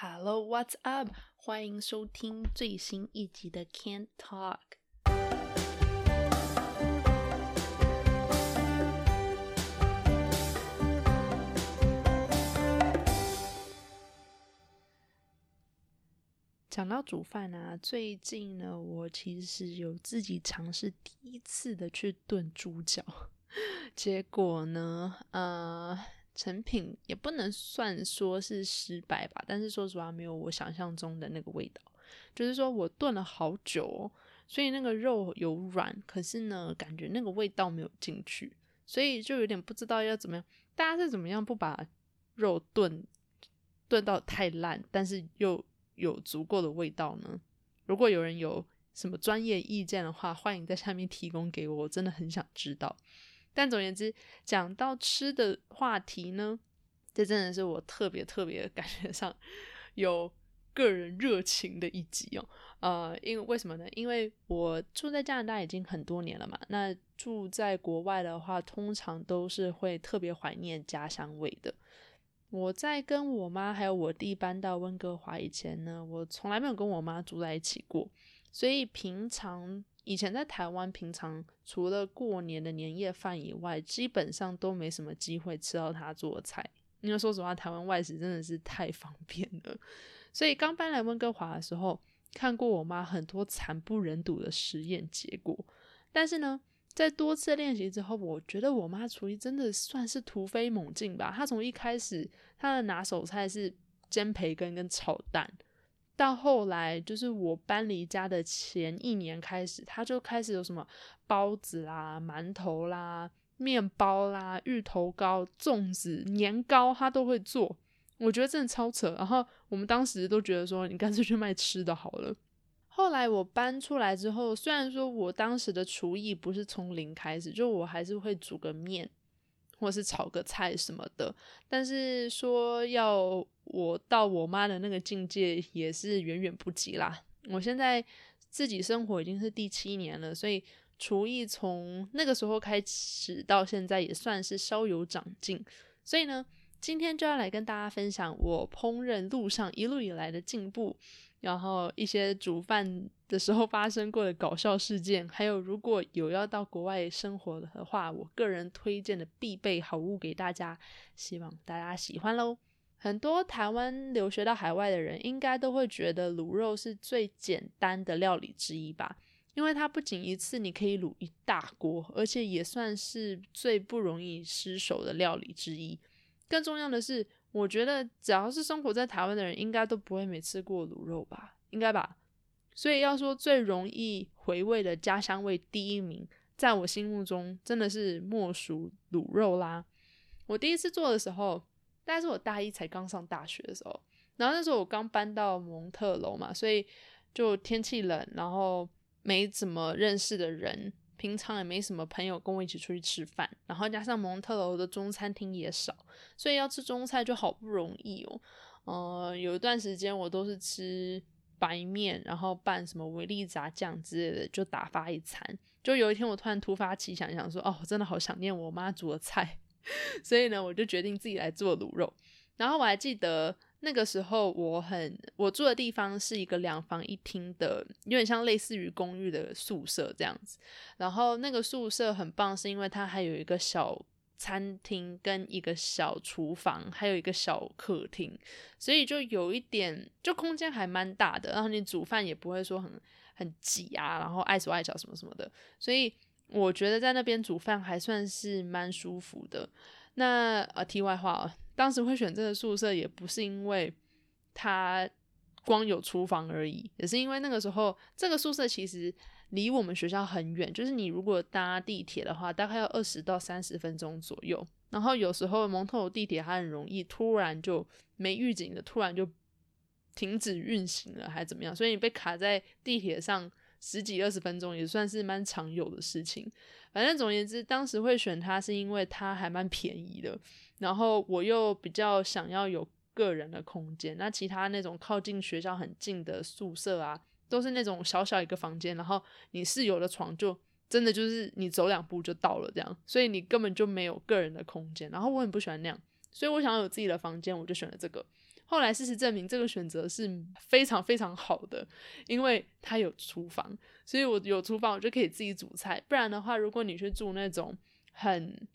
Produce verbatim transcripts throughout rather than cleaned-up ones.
Hello, what's up? 欢迎收听最新一集的 Can't Talk。 讲到煮饭啊，最近呢，我其实有自己尝试第一次的去炖猪脚，结果呢，呃成品也不能算说是失败吧，但是说实话没有我想象中的那个味道，就是说我炖了好久哦，所以那个肉有软，可是呢感觉那个味道没有进去，所以就有点不知道要怎么样，大家是怎么样不把肉炖炖到太烂，但是又有足够的味道呢？如果有人有什么专业意见的话，欢迎在下面提供给我，我真的很想知道。但总而言之，讲到吃的话题呢，这真的是我特别特别感觉上有个人热情的一集哦。呃，因为为什么呢？因为我住在加拿大已经很多年了嘛，那住在国外的话，通常都是会特别怀念家乡味的。我在跟我妈还有我弟搬到温哥华以前呢，我从来没有跟我妈住在一起过，所以平常以前在台湾，平常除了过年的年夜饭以外，基本上都没什么机会吃到他做的菜，因为说实话台湾外食真的是太方便了。所以刚搬来温哥华的时候，看过我妈很多惨不忍睹的实验结果，但是呢在多次练习之后，我觉得我妈厨艺真的算是突飞猛进吧。她从一开始她的拿手菜是煎培根跟炒蛋，到后来就是我搬离家的前一年开始，他就开始有什么包子啦、馒头啦、面包啦、芋头糕、粽子、年糕，他都会做，我觉得真的超扯。然后我们当时都觉得说你干脆去卖吃的好了。后来我搬出来之后，虽然说我当时的厨艺不是从零开始，就我还是会煮个面或是炒个菜什么的，但是说要我到我妈的那个境界也是远远不及啦。我现在自己生活已经是第七年了，所以厨艺从那个时候开始到现在也算是稍有长进。所以呢，今天就要来跟大家分享我烹饪路上一路以来的进步，然后一些煮饭的时候发生过的搞笑事件，还有如果有要到国外生活的话，我个人推荐的必备好物给大家，希望大家喜欢咯。很多台湾留学到海外的人应该都会觉得卤肉是最简单的料理之一吧，因为它不仅一次你可以卤一大锅，而且也算是最不容易失手的料理之一。更重要的是，我觉得只要是生活在台湾的人应该都不会没吃过卤肉吧，应该吧。所以要说最容易回味的家乡味第一名，在我心目中真的是莫属卤肉啦。我第一次做的时候大概是我大一才刚上大学的时候，然后那时候我刚搬到蒙特楼嘛，所以就天气冷，然后没怎么认识的人，平常也没什么朋友跟我一起出去吃饭，然后加上蒙特楼的中餐厅也少，所以要吃中菜就好不容易哦。呃，有一段时间我都是吃白面，然后拌什么维力炸酱之类的，就打发一餐。就有一天我突然突发奇想，想说哦，我真的好想念我妈煮的菜，所以呢我就决定自己来做卤肉。然后我还记得那个时候我很我住的地方是一个两房一厅的，有点像类似于公寓的宿舍这样子。然后那个宿舍很棒，是因为它还有一个小餐厅跟一个小厨房，还有一个小客厅，所以就有一点就空间还蛮大的，然后你煮饭也不会说很很挤啊，然后碍手碍脚什么什么的，所以我觉得在那边煮饭还算是蛮舒服的。那呃，题外话哦，当时会选这个宿舍也不是因为它光有厨房而已，也是因为那个时候这个宿舍其实离我们学校很远，就是你如果搭地铁的话大概要二十到三十分钟左右，然后有时候蒙特楼地铁它很容易突然就没预警的突然就停止运行了还怎么样，所以你被卡在地铁上十几二十分钟也算是蛮常有的事情。反正总而言之，当时会选它是因为它还蛮便宜的，然后我又比较想要有个人的空间。那其他那种靠近学校很近的宿舍啊，都是那种小小一个房间，然后你室友的床就真的就是你走两步就到了这样，所以你根本就没有个人的空间，然后我很不喜欢那样，所以我想要有自己的房间，我就选了这个。后来事实证明这个选择是非常非常好的，因为它有厨房，所以我有厨房我就可以自己煮菜。不然的话，如果你去住那种很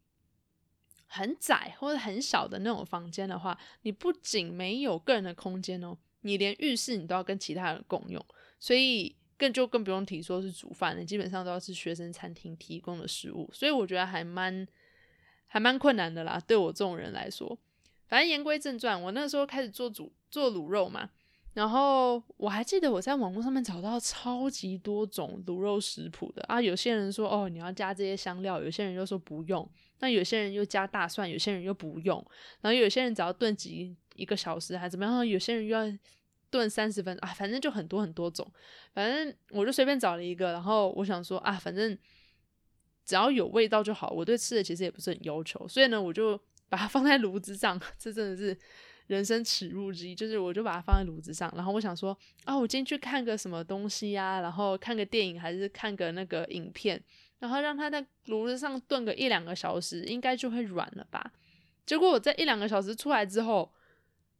很窄或者很小的那种房间的话，你不仅没有个人的空间哦，你连浴室你都要跟其他人共用，所以更就更不用提说是煮饭，你基本上都要是学生餐厅提供的食物，所以我觉得还蛮还蛮困难的啦，对我这种人来说。反正言归正传，我那时候开始做煮做卤肉嘛，然后我还记得我在网络上面找到超级多种卤肉食谱的啊，有些人说哦你要加这些香料，有些人又说不用，那有些人又加大蒜，有些人又不用，然后有些人只要炖几一个小时还怎么样，有些人又要炖三十分钟啊，反正就很多很多种。反正我就随便找了一个，然后我想说啊反正只要有味道就好，我对吃的其实也不是很要求，所以呢我就把它放在炉子上，这真的是人生耻辱之一，就是我就把它放在炉子上，然后我想说啊我今天去看个什么东西啊，然后看个电影还是看个那个影片，然后让它在炉子上炖个一两个小时应该就会软了吧。结果我在一两个小时出来之后，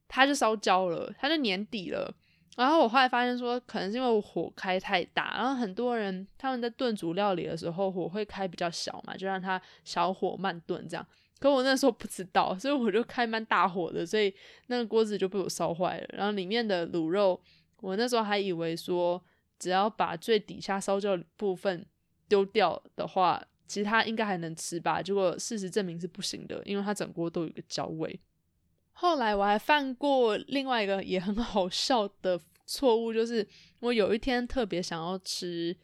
它就烧焦了，它就黏底了。然后我后来发现说可能是因为我火开太大，然后很多人他们在炖煮料理的时候火会开比较小嘛，就让它小火慢炖这样，可我那时候不知道，所以我就开蛮大火的，所以那个锅子就被我烧坏了。然后里面的卤肉我那时候还以为说只要把最底下烧焦的部分丢掉的话其实它应该还能吃吧，结果事实证明是不行的，因为它整锅都有一个焦味。后来我还犯过另外一个也很好笑的错误，就是我有一天特别想要吃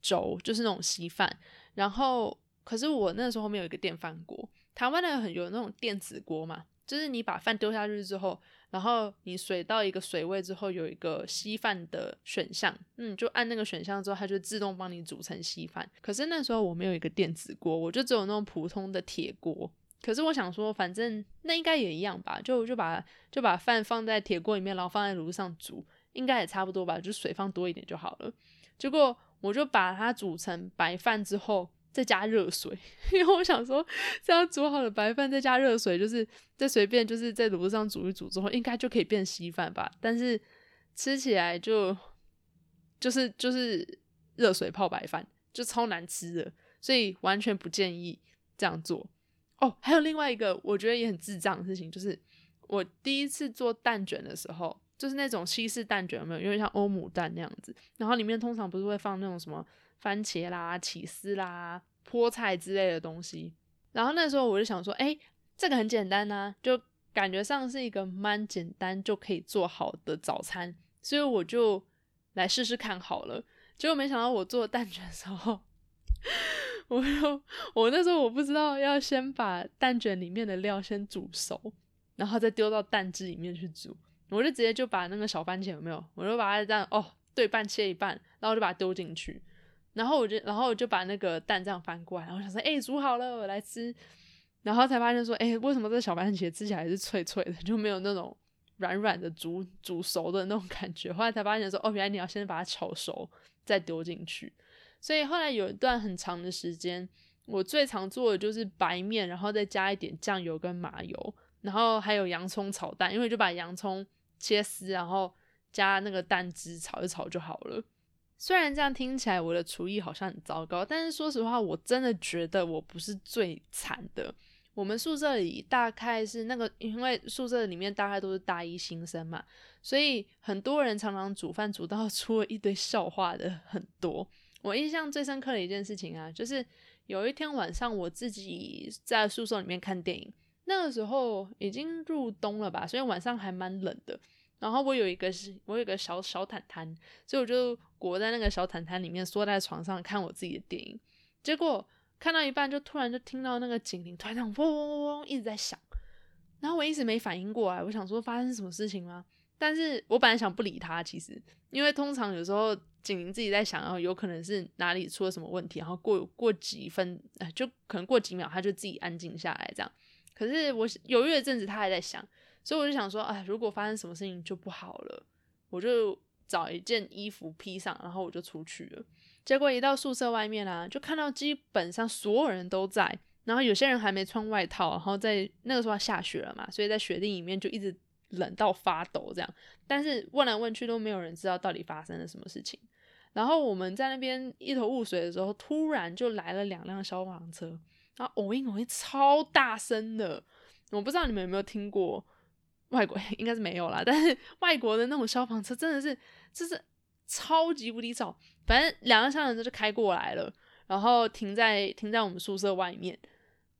粥，就是那种稀饭，然后可是我那时候后面有一个电饭锅，台湾的很有那种电子锅嘛，就是你把饭丢下去之后，然后你水到一个水位之后有一个稀饭的选项，嗯，就按那个选项之后它就自动帮你煮成稀饭。可是那时候我没有一个电子锅，我就只有那种普通的铁锅，可是我想说反正那应该也一样吧，就就把就把饭放在铁锅里面，然后放在炉上煮应该也差不多吧，就水放多一点就好了。结果我就把它煮成白饭之后再加热水，因为我想说这样煮好的白饭再加热水，就是再随便就是在炉上煮一煮之后应该就可以变稀饭吧，但是吃起来就就是就是热水泡白饭，就超难吃的，所以完全不建议这样做。哦，还有另外一个我觉得也很智障的事情，就是我第一次做蛋卷的时候，就是那种西式蛋卷有没有，有点像欧姆蛋那样子，然后里面通常不是会放那种什么番茄啦起司啦菠菜之类的东西，然后那时候我就想说诶这个很简单啊，就感觉上是一个蛮简单就可以做好的早餐，所以我就来试试看好了。结果没想到我做蛋卷的时候我就我那时候我不知道要先把蛋卷里面的料先煮熟，然后再丢到蛋汁里面去煮，我就直接就把那个小番茄有没有，我就把它这样哦对半切一半，然后就把它丢进去，然后我就然后我就把那个蛋这样翻过来，然后想说诶煮好了我来吃，然后才发现说诶为什么这小番茄吃起来是脆脆的，就没有那种软软的煮煮熟的那种感觉，后来才发现说哦原来你要先把它炒熟再丢进去。所以后来有一段很长的时间我最常做的就是白面，然后再加一点酱油跟麻油，然后还有洋葱炒蛋，因为就把洋葱切丝然后加那个蛋汁炒一炒就好了。虽然这样听起来我的厨艺好像很糟糕，但是说实话我真的觉得我不是最惨的。我们宿舍里大概是那个，因为宿舍里面大概都是大一新生嘛，所以很多人常常煮饭煮到出了一堆笑话的很多。我印象最深刻的一件事情啊，就是有一天晚上我自己在宿舍里面看电影，那个时候已经入冬了吧，所以晚上还蛮冷的，然后我有一个我有一个小小毯毯，所以我就裹在那个小毯毯里面缩在床上看我自己的电影，结果看到一半就突然就听到那个警铃突然这样嗡嗡嗡一直在响，然后我一直没反应过来，我想说发生什么事情吗，但是我本来想不理他，其实因为通常有时候警铃自己在想，然后有可能是哪里出了什么问题，然后过过几分、呃、就可能过几秒他就自己安静下来这样，可是我犹豫了一阵子他还在想，所以我就想说哎，如果发生什么事情就不好了，我就找一件衣服披上然后我就出去了。结果一到宿舍外面啊，就看到基本上所有人都在，然后有些人还没穿外套，然后在那个时候下雪了嘛，所以在雪地里面就一直冷到发抖这样，但是问来问去都没有人知道到底发生了什么事情。然后我们在那边一头雾水的时候，突然就来了两辆消防车，然后偶音偶音超大声的。我不知道你们有没有听过外国，应该是没有啦，但是外国的那种消防车真的是就是超级无敌吵。反正两辆消防车就开过来了，然后停在停在我们宿舍外面。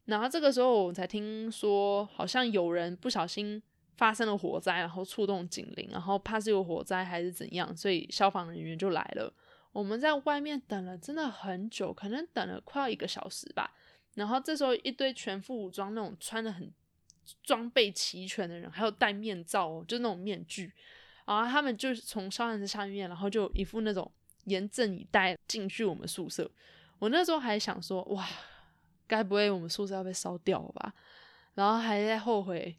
然后这个时候我才听说好像有人不小心发生了火灾，然后触动警铃，然后怕是有火灾还是怎样，所以消防人员就来了。我们在外面等了真的很久，可能等了快要一个小时吧。然后这时候一堆全副武装那种穿得很装备齐全的人，还有戴面罩哦，就是那种面具，然后他们就从消防车下面，然后就一副那种严阵以待进去我们宿舍。我那时候还想说，哇，该不会我们宿舍要被烧掉了吧？然后还在后悔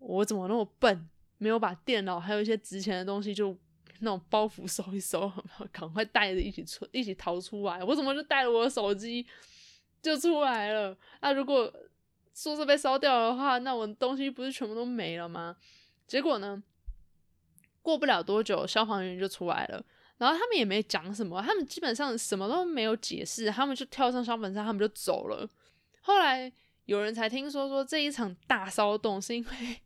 我怎么那么笨，没有把电脑还有一些值钱的东西就那种包袱收一收，赶快带着一起出一起逃出来。我怎么就带了我的手机就出来了？那、啊、如果宿舍被烧掉的话，那我的东西不是全部都没了吗？结果呢，过不了多久消防员就出来了，然后他们也没讲什么，他们基本上什么都没有解释，他们就跳上消防车，他们就走了。后来有人才听说说这一场大骚动是因为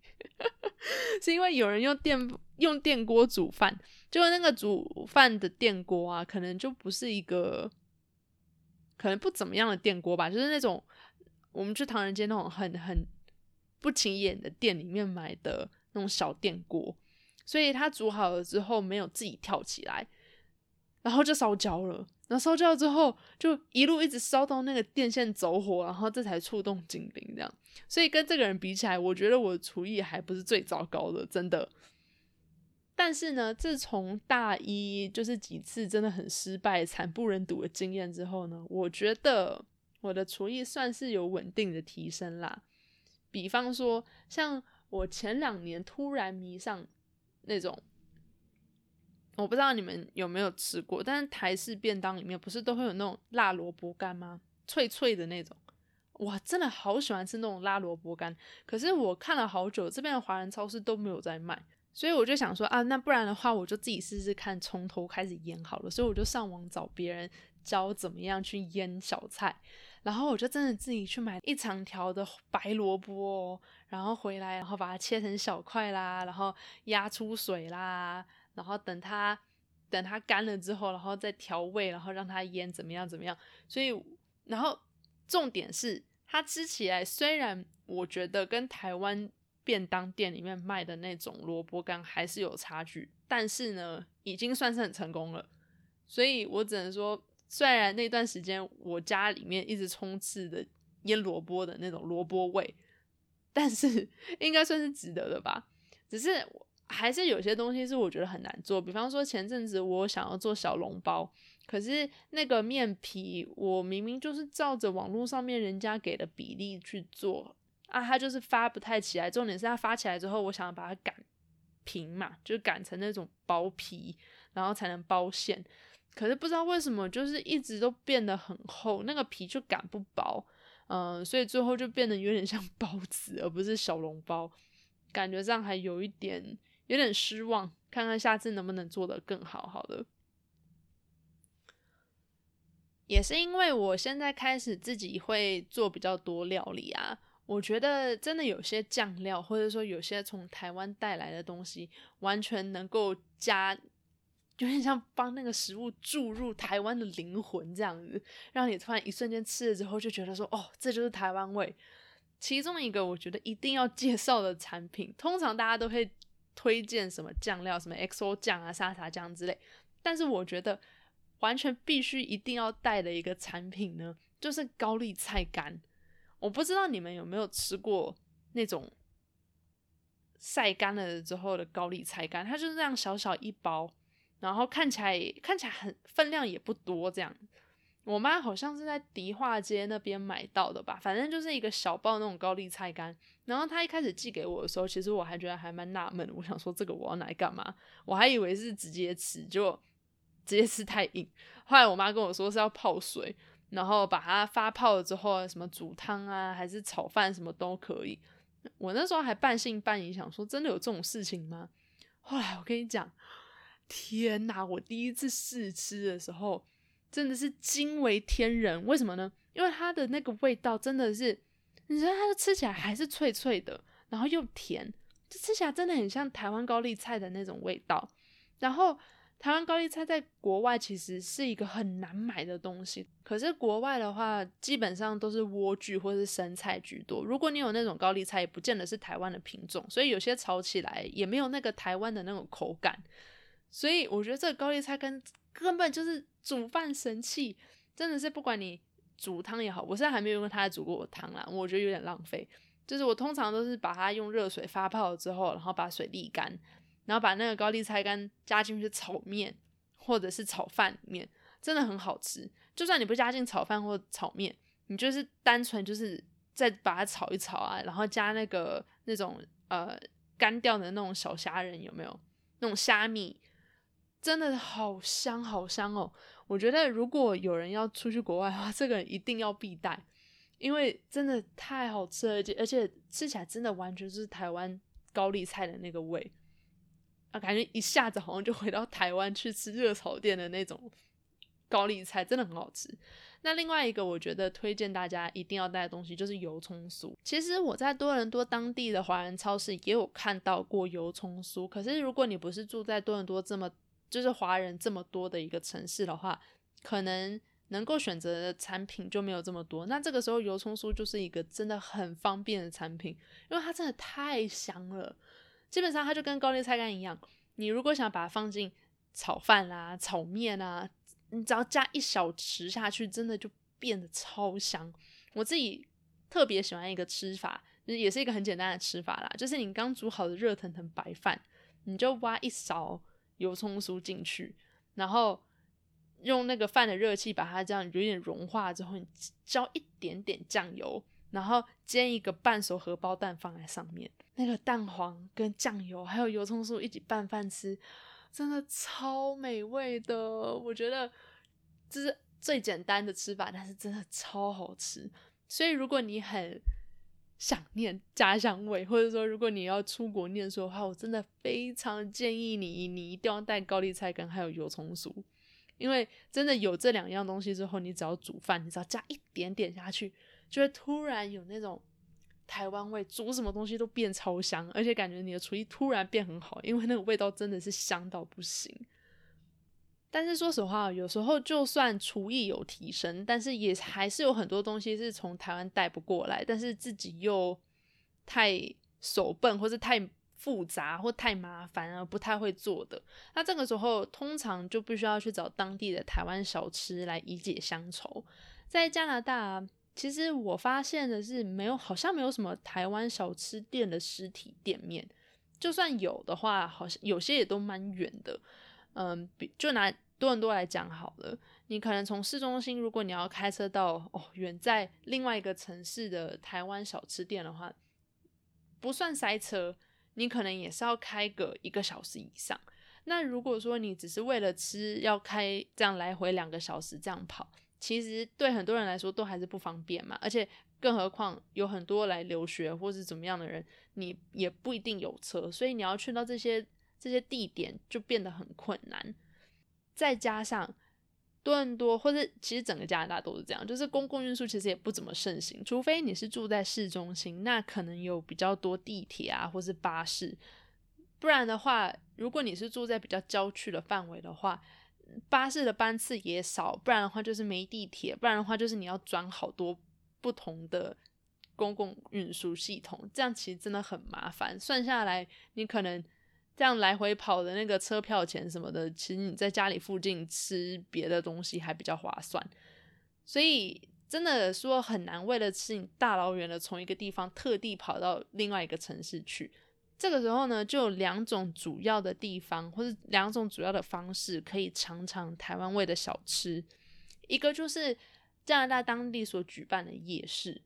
是因为有人用电用电锅煮饭，就那个煮饭的电锅啊，可能就不是一个可能不怎么样的电锅吧，就是那种我们去唐人街那种很很不起眼的店里面买的那种小电锅，所以它煮好了之后没有自己跳起来，然后就烧焦了。然后烧焦之后就一路一直烧到那个电线走火，然后这才触动警铃这样。所以跟这个人比起来，我觉得我的厨艺还不是最糟糕的，真的。但是呢，自从大一就是几次真的很失败惨不忍睹的经验之后呢，我觉得我的厨艺算是有稳定的提升啦。比方说像我前两年突然迷上那种，我不知道你们有没有吃过，但是台式便当里面不是都会有那种辣萝卜干吗？脆脆的那种，我真的好喜欢吃那种辣萝卜干。可是我看了好久，这边的华人超市都没有在卖，所以我就想说啊，那不然的话我就自己试试看，从头开始腌好了。所以我就上网找别人教怎么样去腌小菜，然后我就真的自己去买一长条的白萝卜哦，然后回来然后把它切成小块啦，然后压出水啦，然后等它等它干了之后，然后再调味，然后让它腌怎么样怎么样。所以然后重点是它吃起来，虽然我觉得跟台湾便当店里面卖的那种萝卜干还是有差距，但是呢已经算是很成功了。所以我只能说，虽然那段时间我家里面一直充斥的腌萝卜的那种萝卜味，但是应该算是值得的吧。只是还是有些东西是我觉得很难做，比方说前阵子我想要做小笼包，可是那个面皮我明明就是照着网络上面人家给的比例去做啊，它就是发不太起来。重点是它发起来之后，我想要把它擀平嘛，就擀成那种薄皮，然后才能包馅。可是不知道为什么就是一直都变得很厚，那个皮就擀不薄、呃、所以最后就变得有点像包子而不是小笼包，感觉上还有一点有点失望，看看下次能不能做得更好。好的，也是因为我现在开始自己会做比较多料理啊，我觉得真的有些酱料或者说有些从台湾带来的东西完全能够加，有点像帮那个食物注入台湾的灵魂这样子，让你突然一瞬间吃了之后就觉得说，哦，这就是台湾味。其中一个我觉得一定要介绍的产品，通常大家都会推荐什么酱料，什么 X O 酱啊、沙茶酱之类，但是我觉得完全必须一定要带的一个产品呢，就是高丽菜干。我不知道你们有没有吃过那种晒干了之后的高丽菜干，它就是这样小小一包，然后看起来看起来很分量也不多这样。我妈好像是在迪化街那边买到的吧，反正就是一个小包那种高丽菜干。然后她一开始寄给我的时候，其实我还觉得还蛮纳闷，我想说这个我要拿来干嘛，我还以为是直接吃，就直接吃太硬。后来我妈跟我说是要泡水，然后把它发泡了之后什么煮汤啊还是炒饭什么都可以。我那时候还半信半疑，想说真的有这种事情吗？后来我跟你讲，天哪，我第一次试吃的时候真的是惊为天人。为什么呢？因为它的那个味道真的是，你知道它吃起来还是脆脆的，然后又甜，就吃起来真的很像台湾高丽菜的那种味道。然后台湾高丽菜在国外其实是一个很难买的东西，可是国外的话基本上都是莴苣或是生菜居多，如果你有那种高丽菜也不见得是台湾的品种，所以有些炒起来也没有那个台湾的那种口感。所以我觉得这个高丽菜根根本就是煮饭神器，真的是不管你煮汤也好，我现在还没有用它煮过我汤啦，我觉得有点浪费，就是我通常都是把它用热水发泡之后，然后把水沥干，然后把那个高丽菜干加进去炒面或者是炒饭里面，真的很好吃。就算你不加进炒饭或炒面，你就是单纯就是再把它炒一炒啊，然后加那个那种呃干掉的那种小虾仁，有没有那种虾米，真的好香好香哦。我觉得如果有人要出去国外的话，这个一定要必带，因为真的太好吃了，而且吃起来真的完全就是台湾高丽菜的那个味啊，感觉一下子好像就回到台湾去吃热炒店的那种高丽菜，真的很好吃。那另外一个我觉得推荐大家一定要带的东西就是油葱酥。其实我在多伦多当地的华人超市也有看到过油葱酥，可是如果你不是住在多伦多这么就是华人这么多的一个城市的话，可能能够选择的产品就没有这么多，那这个时候油葱酥就是一个真的很方便的产品，因为它真的太香了。基本上它就跟高丽菜干一样，你如果想把它放进炒饭啦、啊、炒面啊，你只要加一小匙下去，真的就变得超香。我自己特别喜欢一个吃法，也是一个很简单的吃法啦，就是你刚煮好的热腾腾白饭，你就挖一勺油葱酥进去，然后用那个饭的热气把它这样有点融化之后，你浇一点点酱油，然后煎一个半熟荷包蛋放在上面，那个蛋黄跟酱油还有油葱酥一起拌饭吃，真的超美味的。我觉得这是最简单的吃法，但是真的超好吃。所以如果你很想念家乡味，或者说如果你要出国念书的话，我真的非常建议你你一定要带高丽菜根还有油葱酥，因为真的有这两样东西之后，你只要煮饭，你只要加一点点下去，就会突然有那种台湾味，煮什么东西都变超香，而且感觉你的厨艺突然变很好，因为那个味道真的是香到不行。但是说实话，有时候就算厨艺有提升，但是也还是有很多东西是从台湾带不过来，但是自己又太手笨或是太复杂或太麻烦而不太会做的，那这个时候通常就必须要去找当地的台湾小吃来以解乡愁。在加拿大其实我发现的是没有，好像没有什么台湾小吃店的实体店面，就算有的话好像有些也都蛮远的。嗯，就拿多伦多来讲好了，你可能从市中心如果你要开车到哦远在另外一个城市的台湾小吃店的话，不算塞车你可能也是要开个一个小时以上。那如果说你只是为了吃要开这样来回两个小时这样跑，其实对很多人来说都还是不方便嘛，而且更何况有很多来留学或是怎么样的人，你也不一定有车，所以你要去到这些这些地点就变得很困难。再加上多伦多或者其实整个加拿大都是这样，就是公共运输其实也不怎么盛行，除非你是住在市中心，那可能有比较多地铁啊或是巴士，不然的话如果你是住在比较郊区的范围的话，巴士的班次也少，不然的话就是没地铁，不然的话就是你要转好多不同的公共运输系统，这样其实真的很麻烦。算下来你可能这样来回跑的那个车票钱什么的，其实你在家里附近吃别的东西还比较划算。所以真的说很难为了吃你大老远的从一个地方特地跑到另外一个城市去。这个时候呢，就有两种主要的地方或是两种主要的方式可以尝尝台湾味的小吃，一个就是加拿大当地所举办的夜市。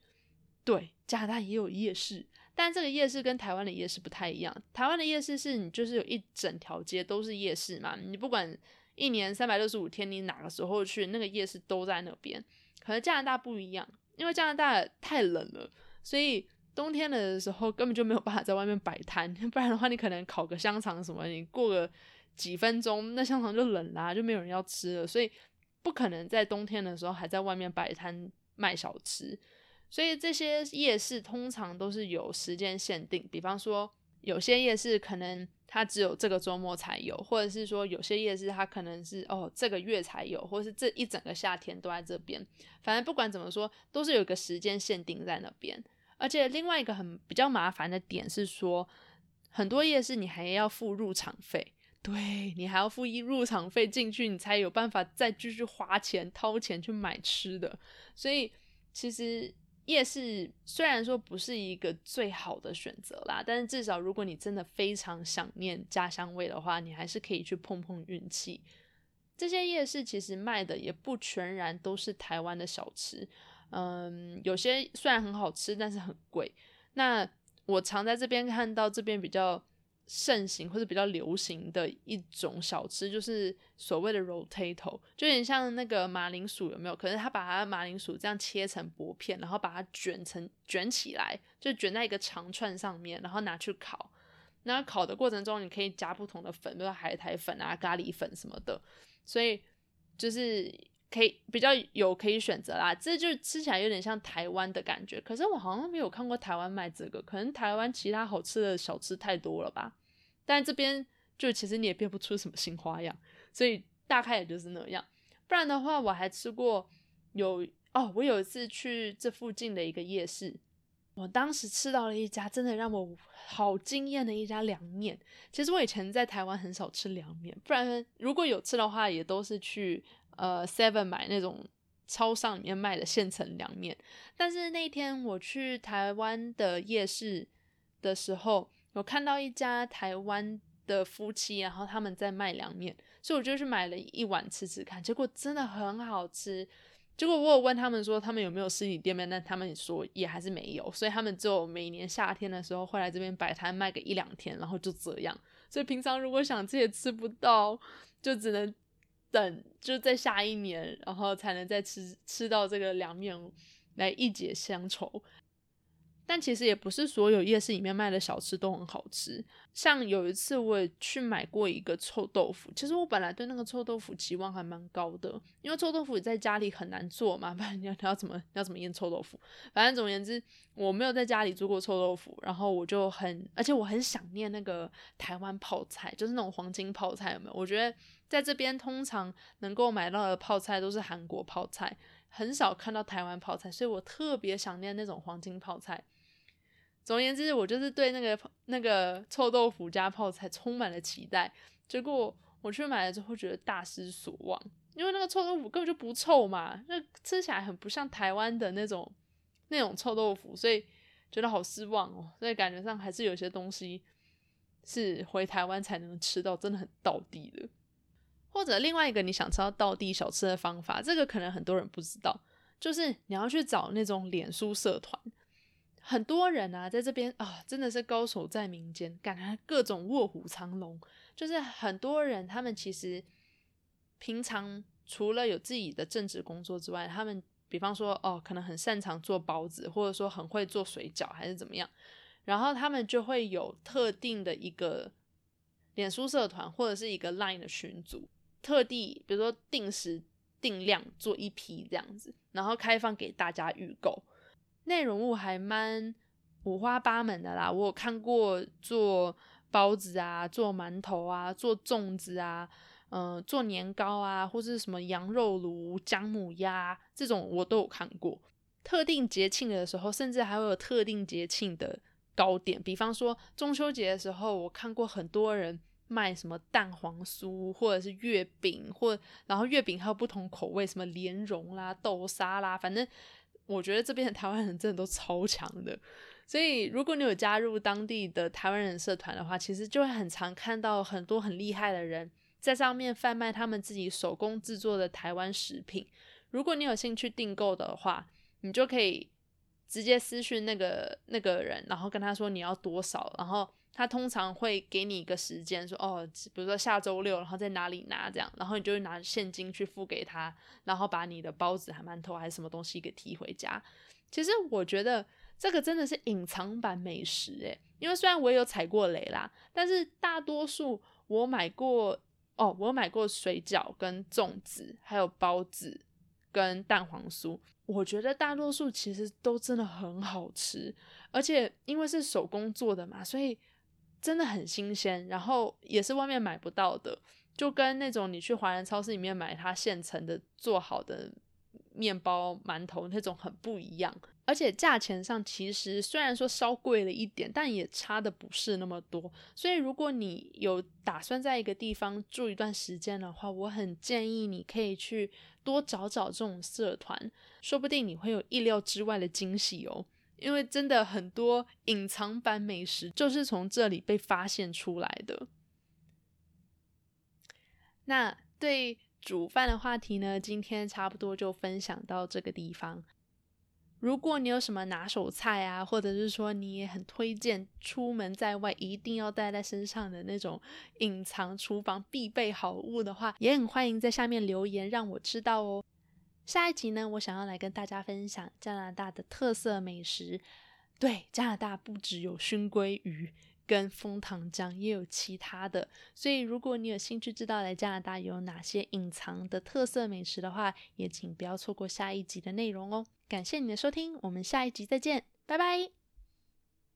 对，加拿大也有夜市，但这个夜市跟台湾的夜市不太一样，台湾的夜市是你就是有一整条街都是夜市嘛，你不管一年三百六十五天你哪个时候去，那个夜市都在那边。可是加拿大不一样，因为加拿大太冷了，所以冬天的时候根本就没有办法在外面摆摊，不然的话你可能烤个香肠什么，你过个几分钟那香肠就冷啦，就没有人要吃了，所以不可能在冬天的时候还在外面摆摊卖小吃。所以这些夜市通常都是有时间限定，比方说有些夜市可能它只有这个周末才有，或者是说有些夜市它可能是哦这个月才有，或者是这一整个夏天都在这边，反正不管怎么说都是有一个时间限定在那边。而且另外一个很比较麻烦的点是说，很多夜市你还要付入场费，对，你还要付一入场费进去，你才有办法再继续花钱掏钱去买吃的。所以其实夜市虽然说不是一个最好的选择啦，但是至少如果你真的非常想念家乡味的话，你还是可以去碰碰运气。这些夜市其实卖的也不全然都是台湾的小吃，嗯，有些虽然很好吃但是很贵。那我常在这边看到这边比较盛行或者比较流行的一种小吃，就是所谓的 rotato， 就有点像那个马铃薯有没有，可是他把它马铃薯这样切成薄片，然后把它卷成卷起来，就卷在一个长串上面，然后拿去烤。那烤的过程中你可以加不同的粉，比如说海苔粉啊咖喱粉什么的，所以就是可以比较有可以选择啦。这就吃起来有点像台湾的感觉，可是我好像没有看过台湾卖这个，可能台湾其他好吃的小吃太多了吧，但这边就其实你也变不出什么新花样，所以大概也就是那样。不然的话我还吃过有哦，我有一次去这附近的一个夜市，我当时吃到了一家真的让我好惊艳的一家凉面。其实我以前在台湾很少吃凉面，不然如果有吃的话也都是去呃 Seven 买那种超商里面卖的现成凉面。但是那天我去台湾的夜市的时候，我看到一家台湾的夫妻，然后他们在卖凉面，所以我就去买了一碗吃吃看，结果真的很好吃。结果我有问他们说他们有没有实体店面，但他们说也还是没有，所以他们只有每年夏天的时候会来这边摆摊卖个一两天，然后就这样。所以平常如果想吃也吃不到，就只能等就在下一年，然后才能再吃吃到这个凉面来一解乡愁。但其实也不是所有夜市里面卖的小吃都很好吃，像有一次我也去买过一个臭豆腐。其实我本来对那个臭豆腐期望还蛮高的，因为臭豆腐在家里很难做嘛，不然你要怎么你要怎么腌臭豆腐。反正总而言之我没有在家里做过臭豆腐，然后我就很而且我很想念那个台湾泡菜，就是那种黄金泡菜有没有。我觉得在这边通常能够买到的泡菜都是韩国泡菜，很少看到台湾泡菜，所以我特别想念那种黄金泡菜。总而言之我就是对那个那个臭豆腐加泡菜充满了期待，结果我去买了之后觉得大失所望，因为那个臭豆腐根本就不臭嘛，那吃起来很不像台湾的那种那种臭豆腐，所以觉得好失望哦。所以感觉上还是有些东西是回台湾才能吃到，真的很道地的。或者另外一个你想吃到道地小吃的方法，这个可能很多人不知道，就是你要去找那种脸书社团。很多人啊在这边啊真的是高手在民间，感觉各种卧虎藏龙。就是很多人他们其实平常除了有自己的正职工作之外，他们比方说哦可能很擅长做包子，或者说很会做水饺还是怎么样，然后他们就会有特定的一个脸书社团或者是一个 LINE 的群组，特地比如说定时定量做一批这样子，然后开放给大家预购。内容物还蛮五花八门的啦，我有看过做包子啊，做馒头啊，做粽子啊，呃、做年糕啊，或是什么羊肉炉姜母鸭，这种我都有看过。特定节庆的时候甚至还会有特定节庆的糕点，比方说中秋节的时候我看过很多人卖什么蛋黄酥或者是月饼，或然后月饼还有不同口味，什么莲蓉啦豆沙啦，反正我觉得这边的台湾人真的都超强的。所以如果你有加入当地的台湾人社团的话，其实就会很常看到很多很厉害的人在上面贩卖他们自己手工制作的台湾食品。如果你有兴趣订购的话，你就可以直接私讯那个那个人，然后跟他说你要多少，然后他通常会给你一个时间说哦，比如说下周六然后在哪里拿这样，然后你就拿现金去付给他，然后把你的包子还馒头还是什么东西给提回家。其实我觉得这个真的是隐藏版美食耶，因为虽然我也有踩过雷啦，但是大多数我买过哦，我买过水饺跟粽子还有包子跟蛋黄酥，我觉得大多数其实都真的很好吃，而且因为是手工做的嘛，所以真的很新鲜，然后也是外面买不到的，就跟那种你去华人超市里面买它现成的做好的面包馒头那种很不一样，而且价钱上其实虽然说稍贵了一点，但也差的不是那么多。所以如果你有打算在一个地方住一段时间的话，我很建议你可以去多找找这种社团，说不定你会有意料之外的惊喜哦。因为真的很多隐藏版美食就是从这里被发现出来的。那对煮饭的话题呢，今天差不多就分享到这个地方。如果你有什么拿手菜啊，或者是说你也很推荐出门在外一定要带在身上的那种隐藏厨房必备好物的话，也很欢迎在下面留言让我知道哦。下一集呢，我想要来跟大家分享加拿大的特色美食。对，加拿大不只有熏鲑鱼跟枫糖浆，也有其他的，所以如果你有兴趣知道来加拿大有哪些隐藏的特色美食的话，也请不要错过下一集的内容哦。感谢你的收听，我们下一集再见，拜拜。